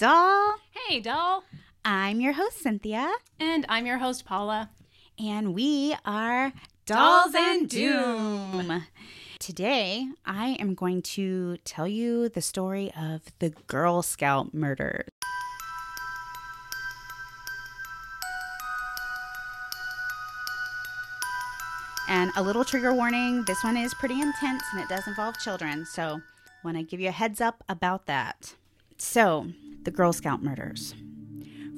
Doll. Hey, Doll. I'm your host, Cynthia. And I'm your host, Paula. And we are Dolls and Doom. Today, I am going to tell you the story of the Girl Scout murders. And a little trigger warning, this one is pretty intense and it does involve children, so want to give you a heads up about that. So, the Girl Scout murders.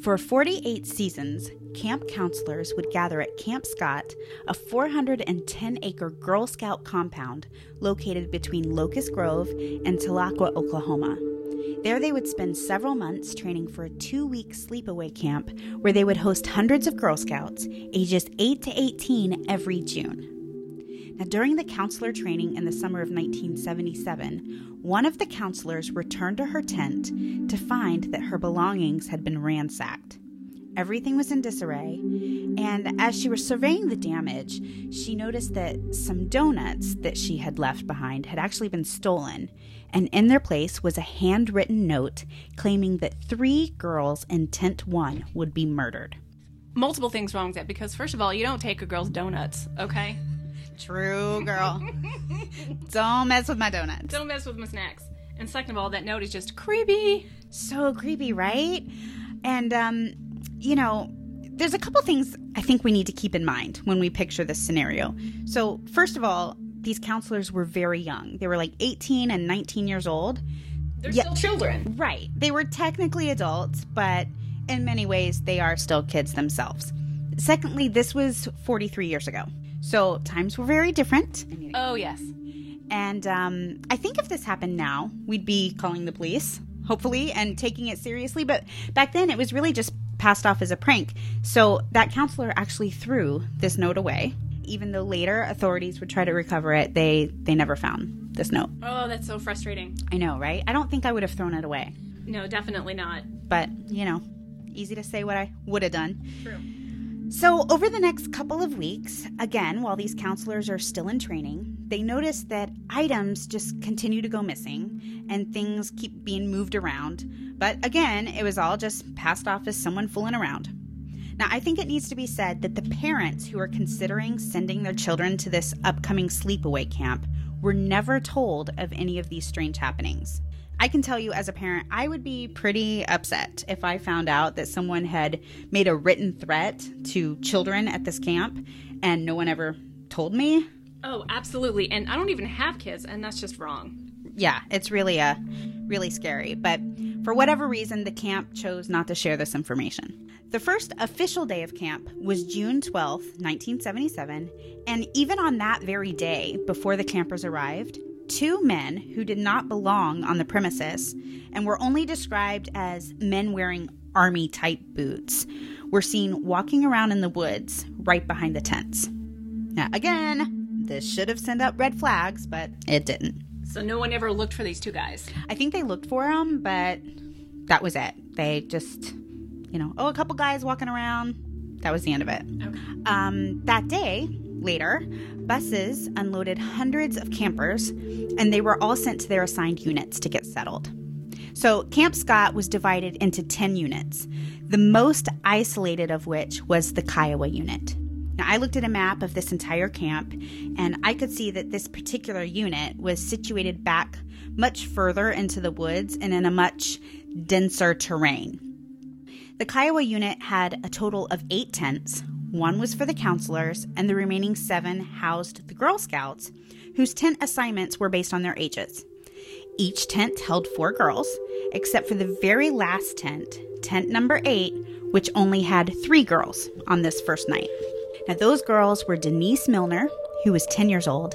For 48 seasons, camp counselors would gather at Camp Scott, a 410-acre Girl Scout compound located between Locust Grove and Tulaqua, Oklahoma. There they would spend several months training for a 2-week sleepaway camp where they would host hundreds of Girl Scouts ages 8 to 18 every June. Now, during the counselor training in the summer of 1977, one of the counselors returned to her tent to find that her belongings had been ransacked. Everything was in disarray, and as she was surveying the damage, she noticed that some donuts that she had left behind had actually been stolen, and in their place was a handwritten note claiming that 3 girls in Tent 1 would be murdered. Multiple things wrong with that, because first of all, you don't take a girl's donuts, okay? True, girl. Don't mess with my donuts. Don't mess with my snacks. And second of all, that note is just creepy. So creepy, right? And, you know, there's a couple things I think we need to keep in mind when we picture this scenario. So, first of all, these counselors were very young. They were like 18 and 19 years old. They're still children. Right. They were technically adults, but in many ways, they are still kids themselves. Secondly, this was 43 years ago. So, times were very different. Oh, yes. And I think if this happened now, we'd be calling the police, hopefully, and taking it seriously. But back then, it was really just passed off as a prank. So that counselor actually threw this note away. Even though later authorities would try to recover it, they never found this note. Oh, that's so frustrating. I know, right? I don't think I would have thrown it away. No, definitely not. But, you know, easy to say what I would have done. True. So over the next couple of weeks, again, while these counselors are still in training, they notice that items just continue to go missing and things keep being moved around. But again, it was all just passed off as someone fooling around. Now, I think it needs to be said that the parents who are considering sending their children to this upcoming sleepaway camp were never told of any of these strange happenings. I can tell you as a parent, I would be pretty upset if I found out that someone had made a written threat to children at this camp and no one ever told me. Oh, absolutely. And I don't even have kids, and that's just wrong. Yeah, it's really scary. But for whatever reason, the camp chose not to share this information. The first official day of camp was June 12th, 1977, and even on that very day, before the campers arrived, 2 men who did not belong on the premises and were only described as men wearing army-type boots were seen walking around in the woods right behind the tents. Now, again, this should have sent up red flags, but it didn't. So no one ever looked for these 2 guys? I think they looked for them, but that was it. They just, you know, a couple guys walking around. That was the end of it. Okay. That day, later, buses unloaded hundreds of campers, and they were all sent to their assigned units to get settled. So Camp Scott was divided into 10 units, the most isolated of which was the Kiowa unit. Now, I looked at a map of this entire camp, and I could see that this particular unit was situated back much further into the woods and in a much denser terrain. The Kiowa unit had a total of 8 tents. 1 was for the counselors, and the remaining 7 housed the Girl Scouts, whose tent assignments were based on their ages. Each tent held 4 girls, except for the very last tent, tent number 8, which only had 3 girls on this first night. Now, those girls were Denise Milner, who was 10 years old,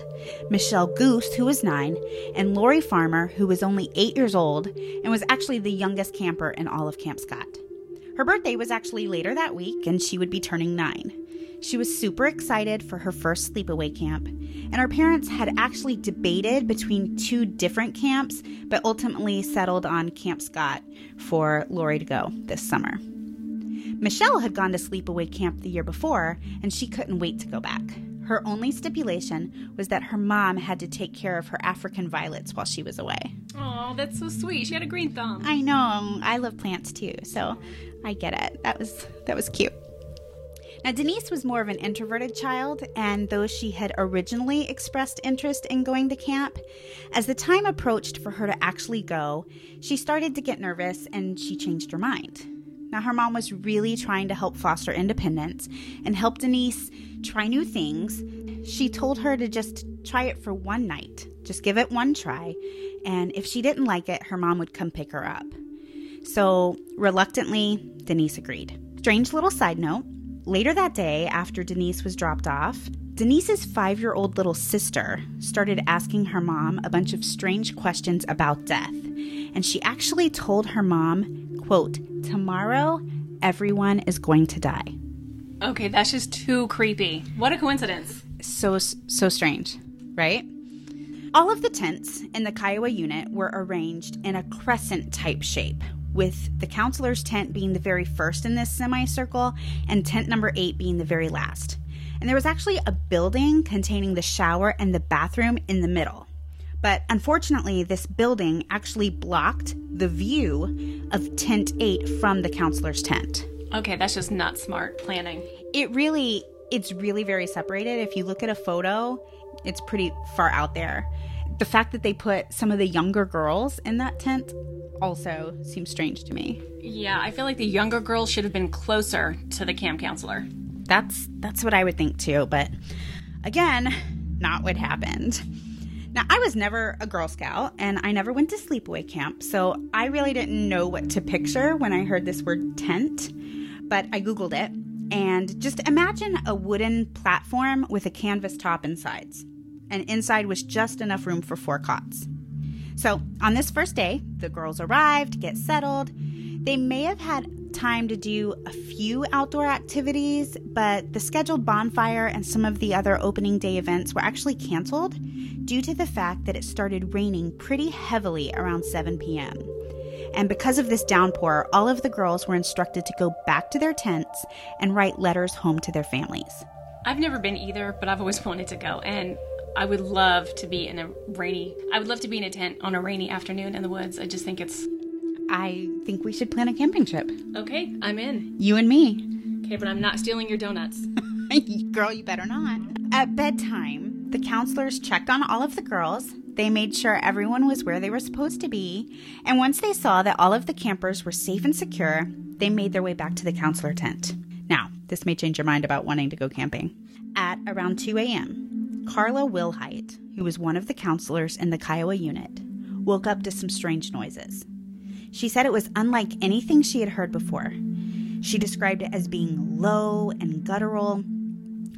Michelle Goose, who was 9, and Lori Farmer, who was only 8 years old and was actually the youngest camper in all of Camp Scott. Her birthday was actually later that week, and she would be turning 9. She was super excited for her first sleepaway camp, and her parents had actually debated between 2 different camps, but ultimately settled on Camp Scott for Lori to go this summer. Michelle had gone to sleepaway camp the year before, and she couldn't wait to go back. Her only stipulation was that her mom had to take care of her African violets while she was away. Oh, that's so sweet. She had a green thumb. I know. I love plants too, so I get it. That was cute. Now, Denise was more of an introverted child, and though she had originally expressed interest in going to camp, as the time approached for her to actually go, she started to get nervous and she changed her mind. Now, her mom was really trying to help foster independence and help Denise try new things. She told her to just try it for one night, just give it one try, and if she didn't like it, her mom would come pick her up. So, reluctantly, Denise agreed. Strange little side note. Later that day, after Denise was dropped off, Denise's 5-year-old little sister started asking her mom a bunch of strange questions about death. And she actually told her mom, quote, "Tomorrow, everyone is going to die." Okay, that's just too creepy. What a coincidence. So strange, right? All of the tents in the Kiowa unit were arranged in a crescent-type shape, with the counselor's tent being the very first in this semicircle and tent number 8 being the very last. And there was actually a building containing the shower and the bathroom in the middle. But unfortunately, this building actually blocked the view of tent 8 from the counselor's tent. Okay, that's just not smart planning. It's really very separated. If you look at a photo, it's pretty far out there. The fact that they put some of the younger girls in that tent also seems strange to me. Yeah, I feel like the younger girls should have been closer to the camp counselor. That's what I would think too, but again, not what happened. Now, I was never a Girl Scout, and I never went to sleepaway camp, so I really didn't know what to picture when I heard this word tent, but I Googled it, and just imagine a wooden platform with a canvas top and sides. And inside was just enough room for 4 cots. So on this first day, the girls arrived to get settled. They may have had time to do a few outdoor activities, but the scheduled bonfire and some of the other opening day events were actually canceled due to the fact that it started raining pretty heavily around 7 p.m. And because of this downpour, all of the girls were instructed to go back to their tents and write letters home to their families. I've never been either, but I've always wanted to go, and I would love to be in a tent on a rainy afternoon in the woods. I think we should plan a camping trip. Okay, I'm in. You and me. Okay, but I'm not stealing your donuts. Girl, you better not. At bedtime, the counselors checked on all of the girls. They made sure everyone was where they were supposed to be. And once they saw that all of the campers were safe and secure, they made their way back to the counselor tent. Now, this may change your mind about wanting to go camping. At around 2 a.m., Carla Wilhite, who was one of the counselors in the Kiowa unit, woke up to some strange noises. She said it was unlike anything she had heard before. She described it as being low and guttural,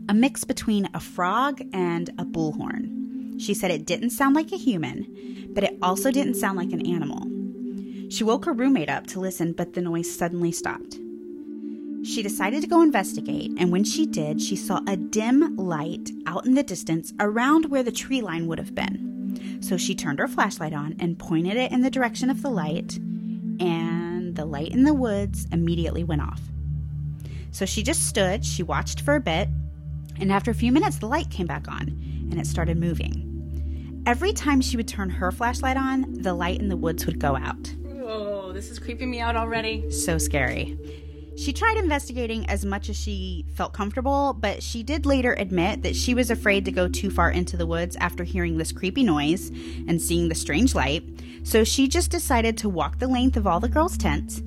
a mix between a frog and a bullhorn. She said it didn't sound like a human, but it also didn't sound like an animal. She woke her roommate up to listen, but the noise suddenly stopped. She decided to go investigate, and when she did, she saw a dim light out in the distance around where the tree line would have been. So she turned her flashlight on and pointed it in the direction of the light, and the light in the woods immediately went off. So she just stood, she watched for a bit, and after a few minutes, the light came back on, and it started moving. Every time she would turn her flashlight on, the light in the woods would go out. Whoa, this is creeping me out already. So scary. She tried investigating as much as she felt comfortable, but she did later admit that she was afraid to go too far into the woods after hearing this creepy noise and seeing the strange light, so she just decided to walk the length of all the girls' tents.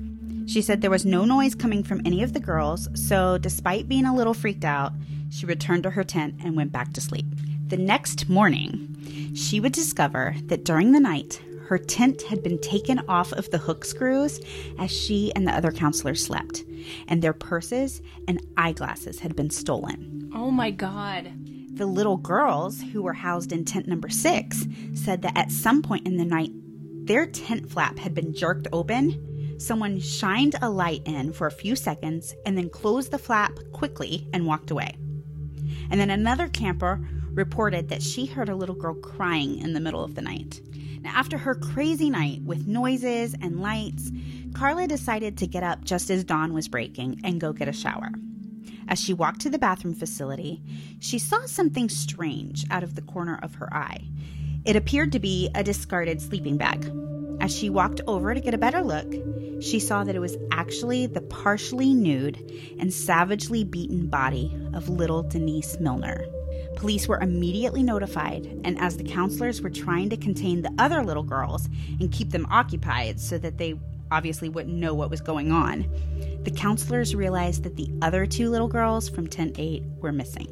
She said there was no noise coming from any of the girls, so despite being a little freaked out, she returned to her tent and went back to sleep. The next morning, she would discover that during the night, her tent had been taken off of the hook screws as she and the other counselors slept, and their purses and eyeglasses had been stolen. Oh my God. The little girls, who were housed in tent number 6, said that at some point in the night, their tent flap had been jerked open. Someone shined a light in for a few seconds and then closed the flap quickly and walked away. And then another camper reported that she heard a little girl crying in the middle of the night. Now, after her crazy night with noises and lights, Carla decided to get up just as dawn was breaking and go get a shower. As she walked to the bathroom facility, she saw something strange out of the corner of her eye. It appeared to be a discarded sleeping bag. As she walked over to get a better look, she saw that it was actually the partially nude and savagely beaten body of little Denise Milner. Police were immediately notified, and as the counselors were trying to contain the other little girls and keep them occupied so that they obviously wouldn't know what was going on, the counselors realized that the other two little girls from Tent 8 were missing.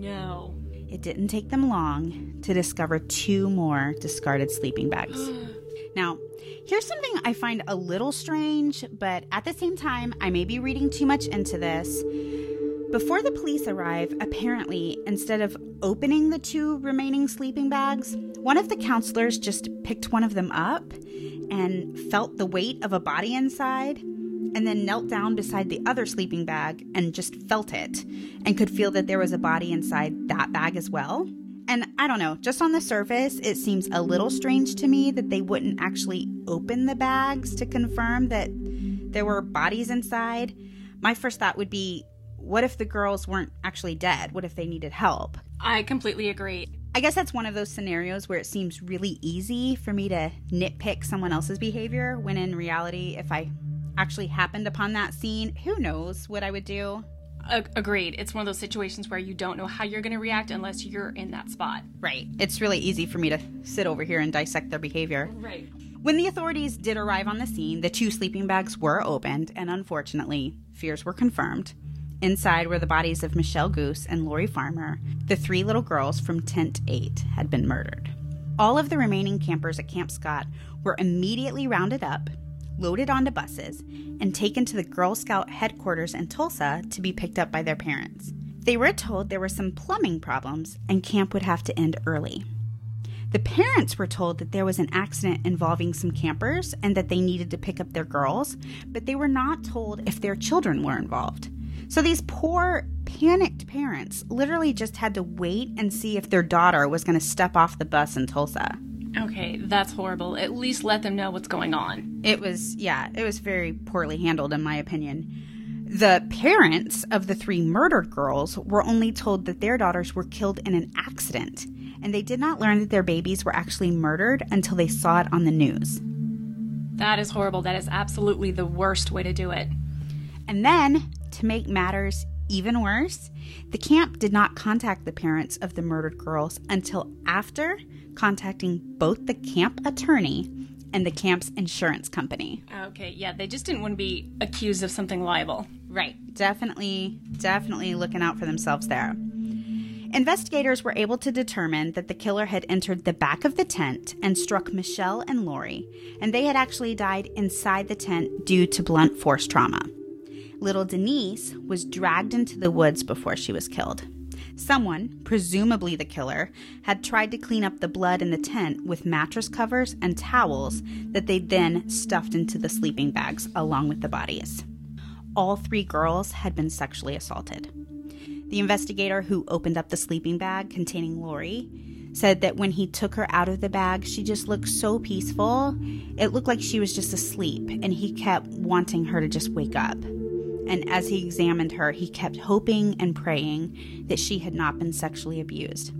No. It didn't take them long to discover two more discarded sleeping bags. Now, here's something I find a little strange, but at the same time, I may be reading too much into this. Before the police arrive, apparently, instead of opening the two remaining sleeping bags, one of the counselors just picked one of them up and felt the weight of a body inside, and then knelt down beside the other sleeping bag and just felt it, and could feel that there was a body inside that bag as well. And I don't know, just on the surface, it seems a little strange to me that they wouldn't actually open the bags to confirm that there were bodies inside. My first thought would be, what if the girls weren't actually dead? What if they needed help? I completely agree. I guess that's one of those scenarios where it seems really easy for me to nitpick someone else's behavior, when in reality, if I actually happened upon that scene, who knows what I would do? Agreed. It's one of those situations where you don't know how you're going to react unless you're in that spot. Right. It's really easy for me to sit over here and dissect their behavior. Right. When the authorities did arrive on the scene, the two sleeping bags were opened, and unfortunately, fears were confirmed. Inside were the bodies of Michelle Goose and Lori Farmer. The three little girls from Tent 8 had been murdered. All of the remaining campers at Camp Scott were immediately rounded up, loaded onto buses, and taken to the Girl Scout headquarters in Tulsa to be picked up by their parents. They were told there were some plumbing problems and camp would have to end early. The parents were told that there was an accident involving some campers and that they needed to pick up their girls, but they were not told if their children were involved. So these poor, panicked parents literally just had to wait and see if their daughter was going to step off the bus in Tulsa. Okay, that's horrible. At least let them know what's going on. It was very poorly handled, in my opinion. The parents of the three murdered girls were only told that their daughters were killed in an accident, and they did not learn that their babies were actually murdered until they saw it on the news. That is horrible. That is absolutely the worst way to do it. And then, to make matters even worse, the camp did not contact the parents of the murdered girls until after contacting both the camp attorney and the camp's insurance company. Okay, yeah, they just didn't want to be accused of something liable. Right. Definitely looking out for themselves there. Investigators were able to determine that the killer had entered the back of the tent and struck Michelle and Lori, and they had actually died inside the tent due to blunt force trauma. Little Denise was dragged into the woods before she was killed. Someone, presumably the killer, had tried to clean up the blood in the tent with mattress covers and towels that they then stuffed into the sleeping bags along with the bodies. All three girls had been sexually assaulted. The investigator who opened up the sleeping bag containing Lori said that when he took her out of the bag, she just looked so peaceful. It looked like she was just asleep, and he kept wanting her to just wake up. And as he examined her, he kept hoping and praying that she had not been sexually abused.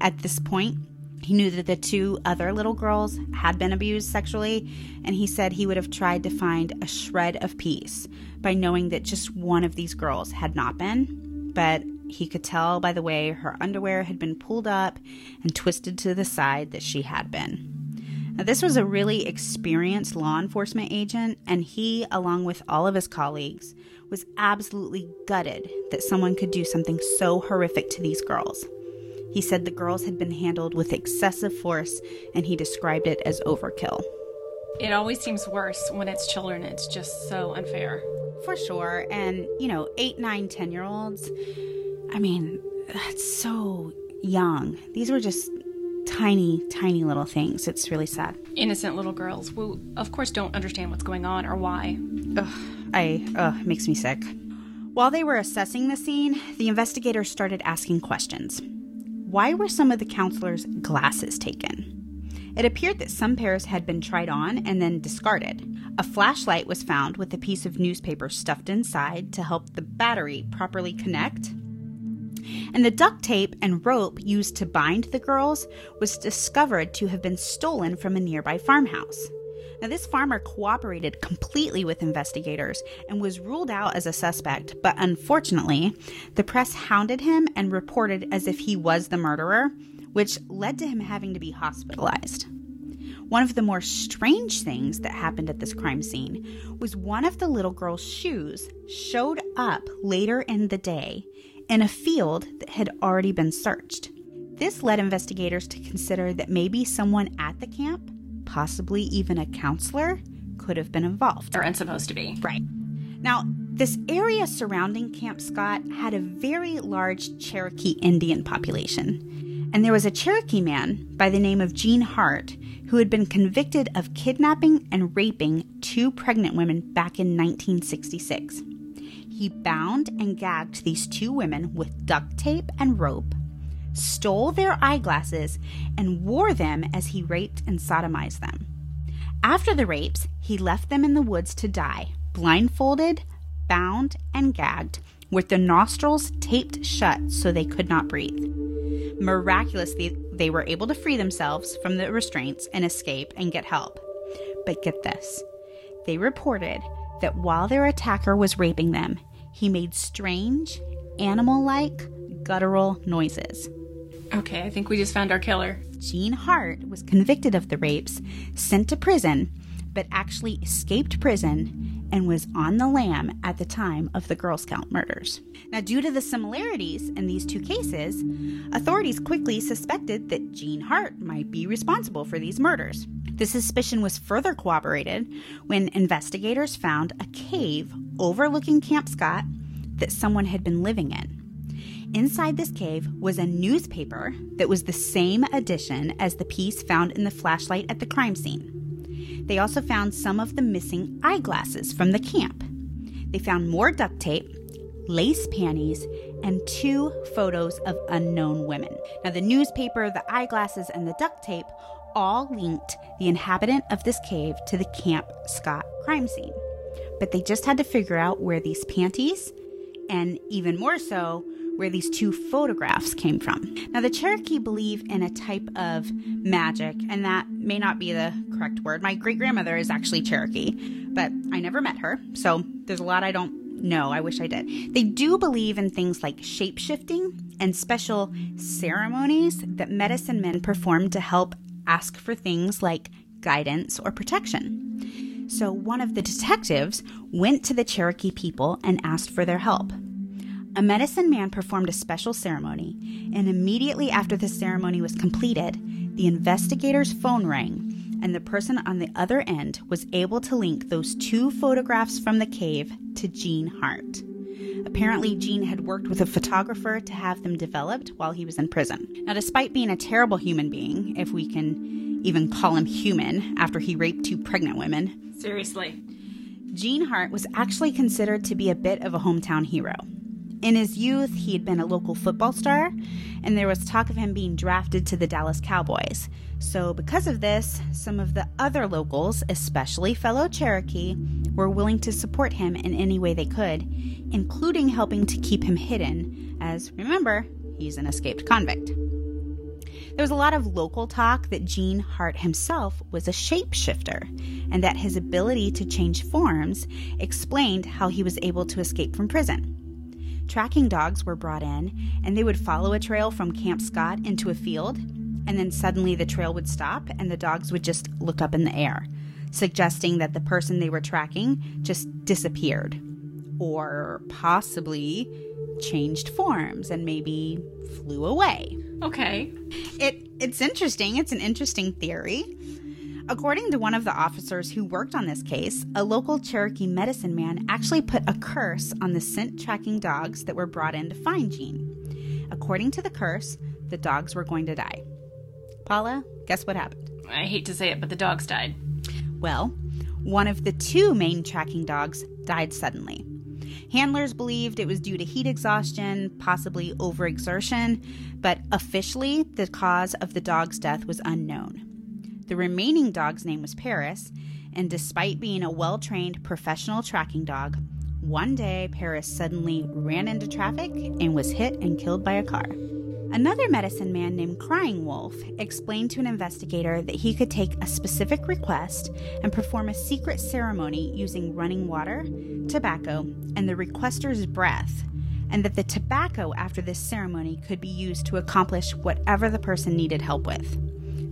At this point, he knew that the two other little girls had been abused sexually, and he said he would have tried to find a shred of peace by knowing that just one of these girls had not been. But he could tell by the way her underwear had been pulled up and twisted to the side that she had been. Now, this was a really experienced law enforcement agent, and he, along with all of his colleagues, was absolutely gutted that someone could do something so horrific to these girls. He said the girls had been handled with excessive force, and he described it as overkill. It always seems worse when it's children. It's just so unfair. For sure. And, 8, 9, 10-year-olds, I mean, that's so young. These were just tiny little things. It's really sad. Innocent little girls who, of course, don't understand what's going on or why. It makes me sick. While they were assessing the scene, the investigators started asking questions. Why were some of the counselors' glasses taken? It appeared that some pairs had been tried on and then discarded. A flashlight was found with a piece of newspaper stuffed inside to help the battery properly connect. And the duct tape and rope used to bind the girls was discovered to have been stolen from a nearby farmhouse. Now, this farmer cooperated completely with investigators and was ruled out as a suspect, but unfortunately, the press hounded him and reported as if he was the murderer, which led to him having to be hospitalized. One of the more strange things that happened at this crime scene was one of the little girl's shoes showed up later in the day in a field that had already been searched. This led investigators to consider that maybe someone at the camp, possibly even a counselor, could have been involved. Or supposed to be. Right. Now, this area surrounding Camp Scott had a very large Cherokee Indian population. And there was a Cherokee man by the name of Gene Hart who had been convicted of kidnapping and raping 2 pregnant women back in 1966. He bound and gagged these 2 women with duct tape and rope, stole their eyeglasses, and wore them as he raped and sodomized them. After the rapes, he left them in the woods to die, blindfolded, bound, and gagged, with their nostrils taped shut so they could not breathe. Miraculously, they were able to free themselves from the restraints and escape and get help. But get this, they reported that while their attacker was raping them, he made strange, animal-like, guttural noises. Okay, I think we just found our killer. Gene Hart was convicted of the rapes, sent to prison, but actually escaped prison and was on the lam at the time of the Girl Scout murders. Now, due to the similarities in these 2 cases, authorities quickly suspected that Gene Hart might be responsible for these murders. The suspicion was further corroborated when investigators found a cave overlooking Camp Scott that someone had been living in. Inside this cave was a newspaper that was the same edition as the piece found in the flashlight at the crime scene. They also found some of the missing eyeglasses from the camp. They found more duct tape, lace panties, and 2 photos of unknown women. Now, the newspaper, the eyeglasses, and the duct tape all linked the inhabitant of this cave to the Camp Scott crime scene. But they just had to figure out where these panties, and even more so, where these 2 photographs came from. Now, the Cherokee believe in a type of magic, and that may not be the correct word. My great-grandmother is actually Cherokee, but I never met her, so there's a lot I don't know. I wish I did. They do believe in things like shape-shifting and special ceremonies that medicine men perform to help ask for things like guidance or protection. So one of the detectives went to the Cherokee people and asked for their help. A medicine man performed a special ceremony, and immediately after the ceremony was completed, the investigator's phone rang, and the person on the other end was able to link those 2 photographs from the cave to Gene Hart. Apparently, Gene had worked with a photographer to have them developed while he was in prison. Now, despite being a terrible human being, if we can even call him human after he raped 2 pregnant women. Seriously. Gene Hart was actually considered to be a bit of a hometown hero. In his youth, he had been a local football star, and there was talk of him being drafted to the Dallas Cowboys. So because of this, some of the other locals, especially fellow Cherokee, were willing to support him in any way they could, including helping to keep him hidden, as, remember, he's an escaped convict. There was a lot of local talk that Gene Hart himself was a shapeshifter, and that his ability to change forms explained how he was able to escape from prison. Tracking dogs were brought in, and they would follow a trail from Camp Scott into a field, and then suddenly the trail would stop and the dogs would just look up in the air, suggesting that the person they were tracking just disappeared, or possibly changed forms and maybe flew away. Okay. It's interesting. It's an interesting theory. According to one of the officers who worked on this case, a local Cherokee medicine man actually put a curse on the scent-tracking dogs that were brought in to find Gene. According to the curse, the dogs were going to die. Paula, guess what happened? I hate to say it, but the dogs died. Well, one of the 2 main tracking dogs died suddenly. Handlers believed it was due to heat exhaustion, possibly overexertion, but officially the cause of the dog's death was unknown. The remaining dog's name was Paris, and despite being a well-trained professional tracking dog, one day Paris suddenly ran into traffic and was hit and killed by a car. Another medicine man named Crying Wolf explained to an investigator that he could take a specific request and perform a secret ceremony using running water, tobacco, and the requester's breath, and that the tobacco after this ceremony could be used to accomplish whatever the person needed help with.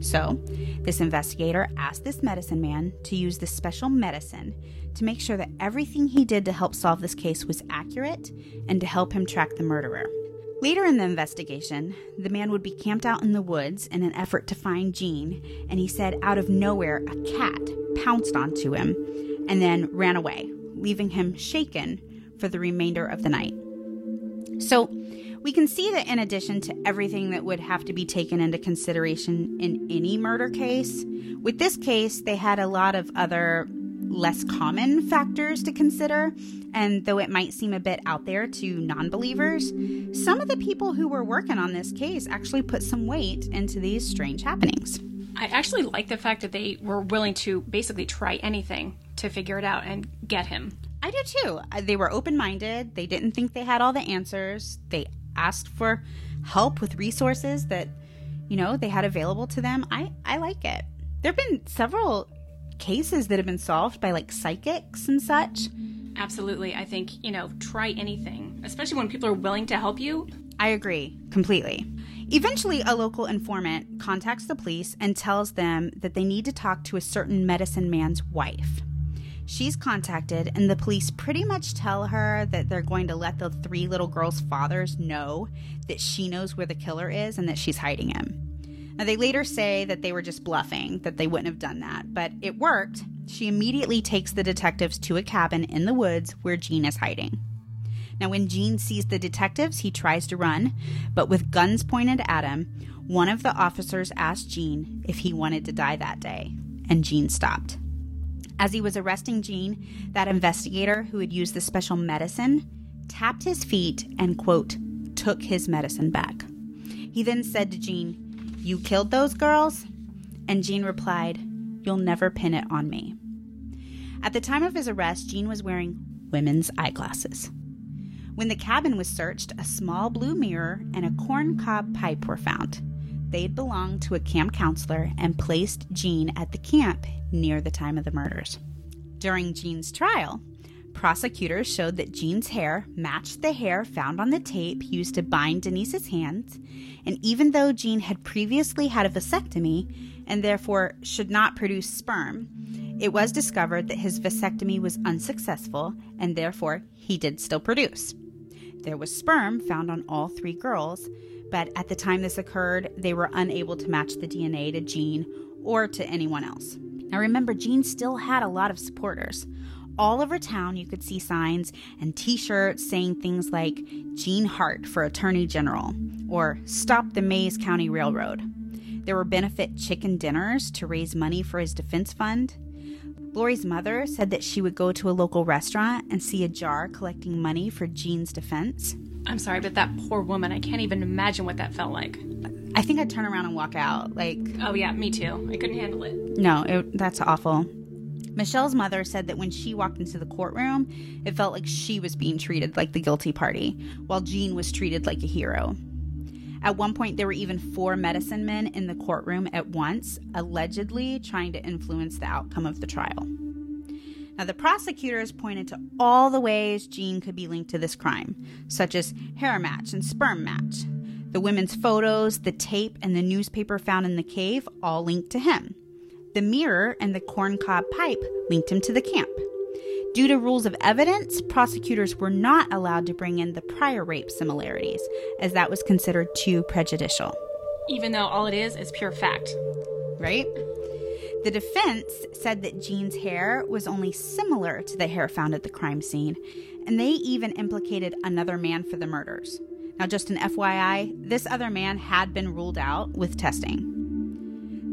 So, this investigator asked this medicine man to use this special medicine to make sure that everything he did to help solve this case was accurate and to help him track the murderer. Later in the investigation, the man would be camped out in the woods in an effort to find Gene, and he said out of nowhere a cat pounced onto him and then ran away, leaving him shaken for the remainder of the night. So, we can see that in addition to everything that would have to be taken into consideration in any murder case, with this case, they had a lot of other less common factors to consider. And though it might seem a bit out there to non-believers, some of the people who were working on this case actually put some weight into these strange happenings. I actually like the fact that they were willing to basically try anything to figure it out and get him. I do too. They were open-minded. They didn't think they had all the answers. They asked for help with resources that, you know, they had available to them. I like it. There have been several cases that have been solved by, like, psychics and such. Absolutely. I think, you know, try anything, especially when people are willing to help you. I agree completely. Eventually, a local informant contacts the police and tells them that they need to talk to a certain medicine man's wife. She's contacted, and the police pretty much tell her that they're going to let the three little girls' fathers know that she knows where the killer is and that she's hiding him. Now, they later say that they were just bluffing, that they wouldn't have done that, but it worked. She immediately takes the detectives to a cabin in the woods where Gene is hiding. Now, when Gene sees the detectives, he tries to run, but with guns pointed at him, one of the officers asked Gene if he wanted to die that day, and Gene stopped. As he was arresting Gene, that investigator who had used the special medicine tapped his feet and, quote, took his medicine back. He then said to Gene, "You killed those girls?" And Gene replied, "You'll never pin it on me." At the time of his arrest, Gene was wearing women's eyeglasses. When the cabin was searched, a small blue mirror and a corncob pipe were found. They belonged to a camp counselor and placed Gene at the camp near the time of the murders. During Gene's trial, prosecutors showed that Gene's hair matched the hair found on the tape used to bind Denise's hands, and even though Gene had previously had a vasectomy and therefore should not produce sperm, it was discovered that his vasectomy was unsuccessful and therefore he did still produce. There was sperm found on all three girls, but at the time this occurred, they were unable to match the DNA to Gene or to anyone else. Now remember, Gene still had a lot of supporters. All over town, you could see signs and t-shirts saying things like "Gene Hart for Attorney General" or "Stop the Mays County Railroad." There were benefit chicken dinners to raise money for his defense fund. Lori's mother said that she would go to a local restaurant and see a jar collecting money for Gene's defense. I'm sorry, but that poor woman, I can't even imagine what that felt like. I think I'd turn around and walk out. Like, oh yeah, me too. I couldn't handle it. No, that's awful. Michelle's mother said that when she walked into the courtroom, it felt like she was being treated like the guilty party, while Gene was treated like a hero. At one point, there were even 4 medicine men in the courtroom at once, allegedly trying to influence the outcome of the trial. Now, the prosecutors pointed to all the ways Gene could be linked to this crime, such as hair match and sperm match. The women's photos, the tape, and the newspaper found in the cave all linked to him. The mirror and the corncob pipe linked him to the camp. Due to rules of evidence, prosecutors were not allowed to bring in the prior rape similarities, as that was considered too prejudicial. Even though all it is pure fact. Right? The defense said that Gene's hair was only similar to the hair found at the crime scene, and they even implicated another man for the murders. Now, just an FYI, this other man had been ruled out with testing.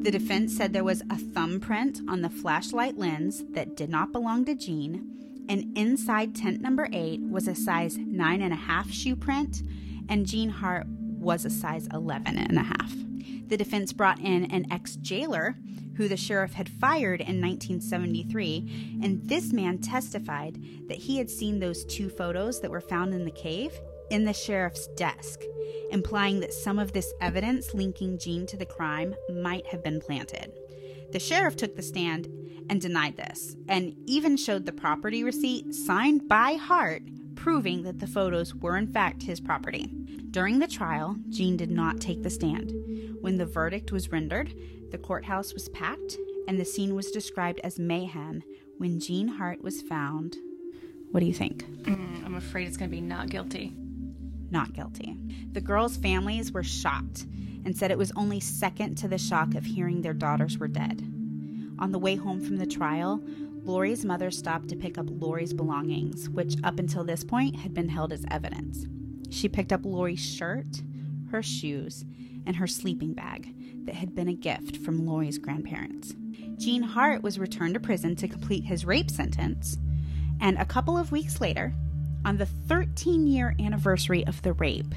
The defense said there was a thumbprint on the flashlight lens that did not belong to Gene, and inside tent number 8 was a size 9.5 shoe print, and Gene Hart was a size 11.5. The defense brought in an ex-jailer who the sheriff had fired in 1973, and this man testified that he had seen those two photos that were found in the cave in the sheriff's desk, implying that some of this evidence linking Gene to the crime might have been planted. The sheriff took the stand and denied this, and even showed the property receipt signed by Hart, proving that the photos were in fact his property. During the trial, Gene did not take the stand. When the verdict was rendered, the courthouse was packed, and the scene was described as mayhem when Gene Hart was found. What do you think? I'm afraid it's going to be not guilty. Not guilty. The girls' families were shocked and said it was only second to the shock of hearing their daughters were dead. On the way home from the trial, Lori's mother stopped to pick up Lori's belongings, which up until this point had been held as evidence. She picked up Lori's shirt, her shoes, and her sleeping bag that had been a gift from Lori's grandparents. Gene Hart was returned to prison to complete his rape sentence, and a couple of weeks later, on the 13-year anniversary of the rape,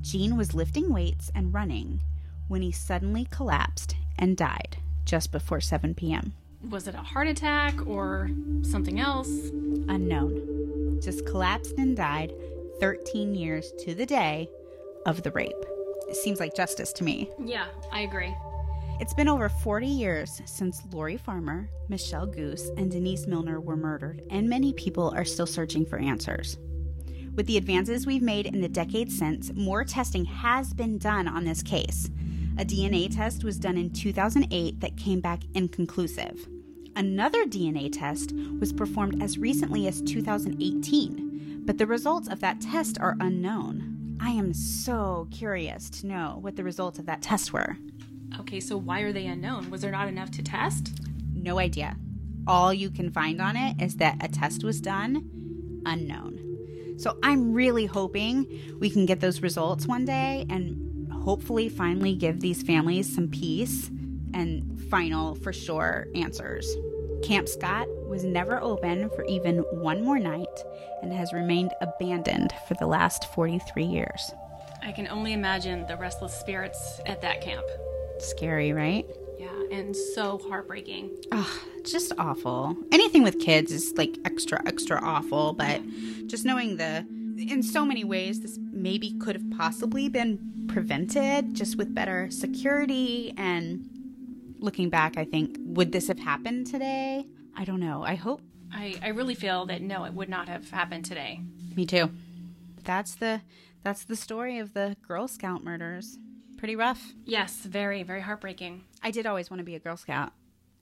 Gene was lifting weights and running when he suddenly collapsed and died just before 7 p.m. Was it a heart attack or something else? Unknown. Just collapsed and died 13 years to the day of the rape. It seems like justice to me. Yeah, I agree. It's been over 40 years since Lori Farmer, Michelle Goose, and Denise Milner were murdered, and many people are still searching for answers. With the advances we've made in the decades since, more testing has been done on this case. A DNA test was done in 2008 that came back inconclusive. Another DNA test was performed as recently as 2018, but the results of that test are unknown. I am so curious to know what the results of that test were. Okay, so why are they unknown? Was there not enough to test? No idea. All you can find on it is that a test was done, unknown. So I'm really hoping we can get those results one day and hopefully finally give these families some peace and final for sure answers. Camp Scott was never open for even one more night and has remained abandoned for the last 43 years. I can only imagine the restless spirits at that camp. Scary, right? Yeah, and so heartbreaking. Oh, just awful. Anything with kids is like extra, extra awful, but just knowing in so many ways, this maybe could have possibly been prevented just with better security. And looking back, I think, would this have happened today? I don't know. I hope. I really feel that no, it would not have happened today. Me too. That's the story of the Girl Scout murders. Pretty rough. Yes, very, very heartbreaking. I did always want to be a Girl Scout.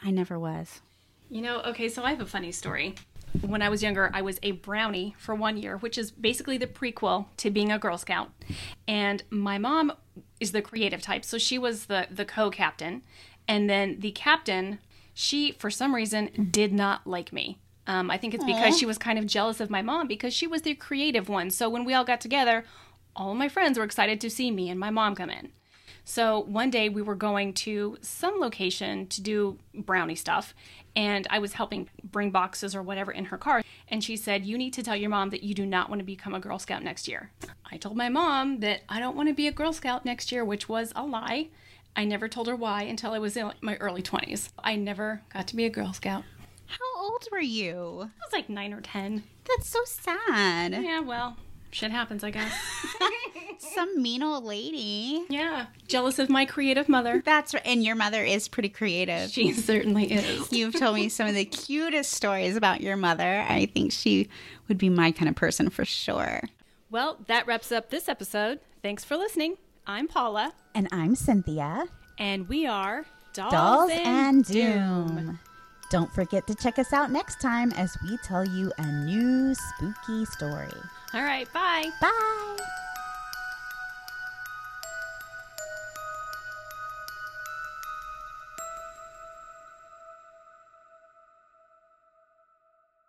I never was. You know, okay, so I have a funny story. When I was younger, I was a brownie for 1 year, which is basically the prequel to being a Girl Scout. And my mom is the creative type, so she was the co-captain. And then the captain, she, for some reason, did not like me. I think it's because she was kind of jealous of my mom because she was the creative one. So when we all got together, all my friends were excited to see me and my mom come in. So one day we were going to some location to do brownie stuff, and I was helping bring boxes or whatever in her car. And she said, you need to tell your mom that you do not want to become a Girl Scout next year. I told my mom that I don't want to be a Girl Scout next year, which was a lie. I never told her why until I was in my early 20s. I never got to be a Girl Scout. How old were you? I was like 9 or 10. That's so sad. Yeah, well, shit happens, I guess. Some mean old lady. Yeah. Jealous of my creative mother. That's right. And your mother is pretty creative. She certainly is. You've told me some of the cutest stories about your mother. I think she would be my kind of person for sure. Well, that wraps up this episode. Thanks for listening. I'm Paula. And I'm Cynthia. And we are Dolls and Doom. Don't forget to check us out next time as we tell you a new spooky story. All right, bye. Bye.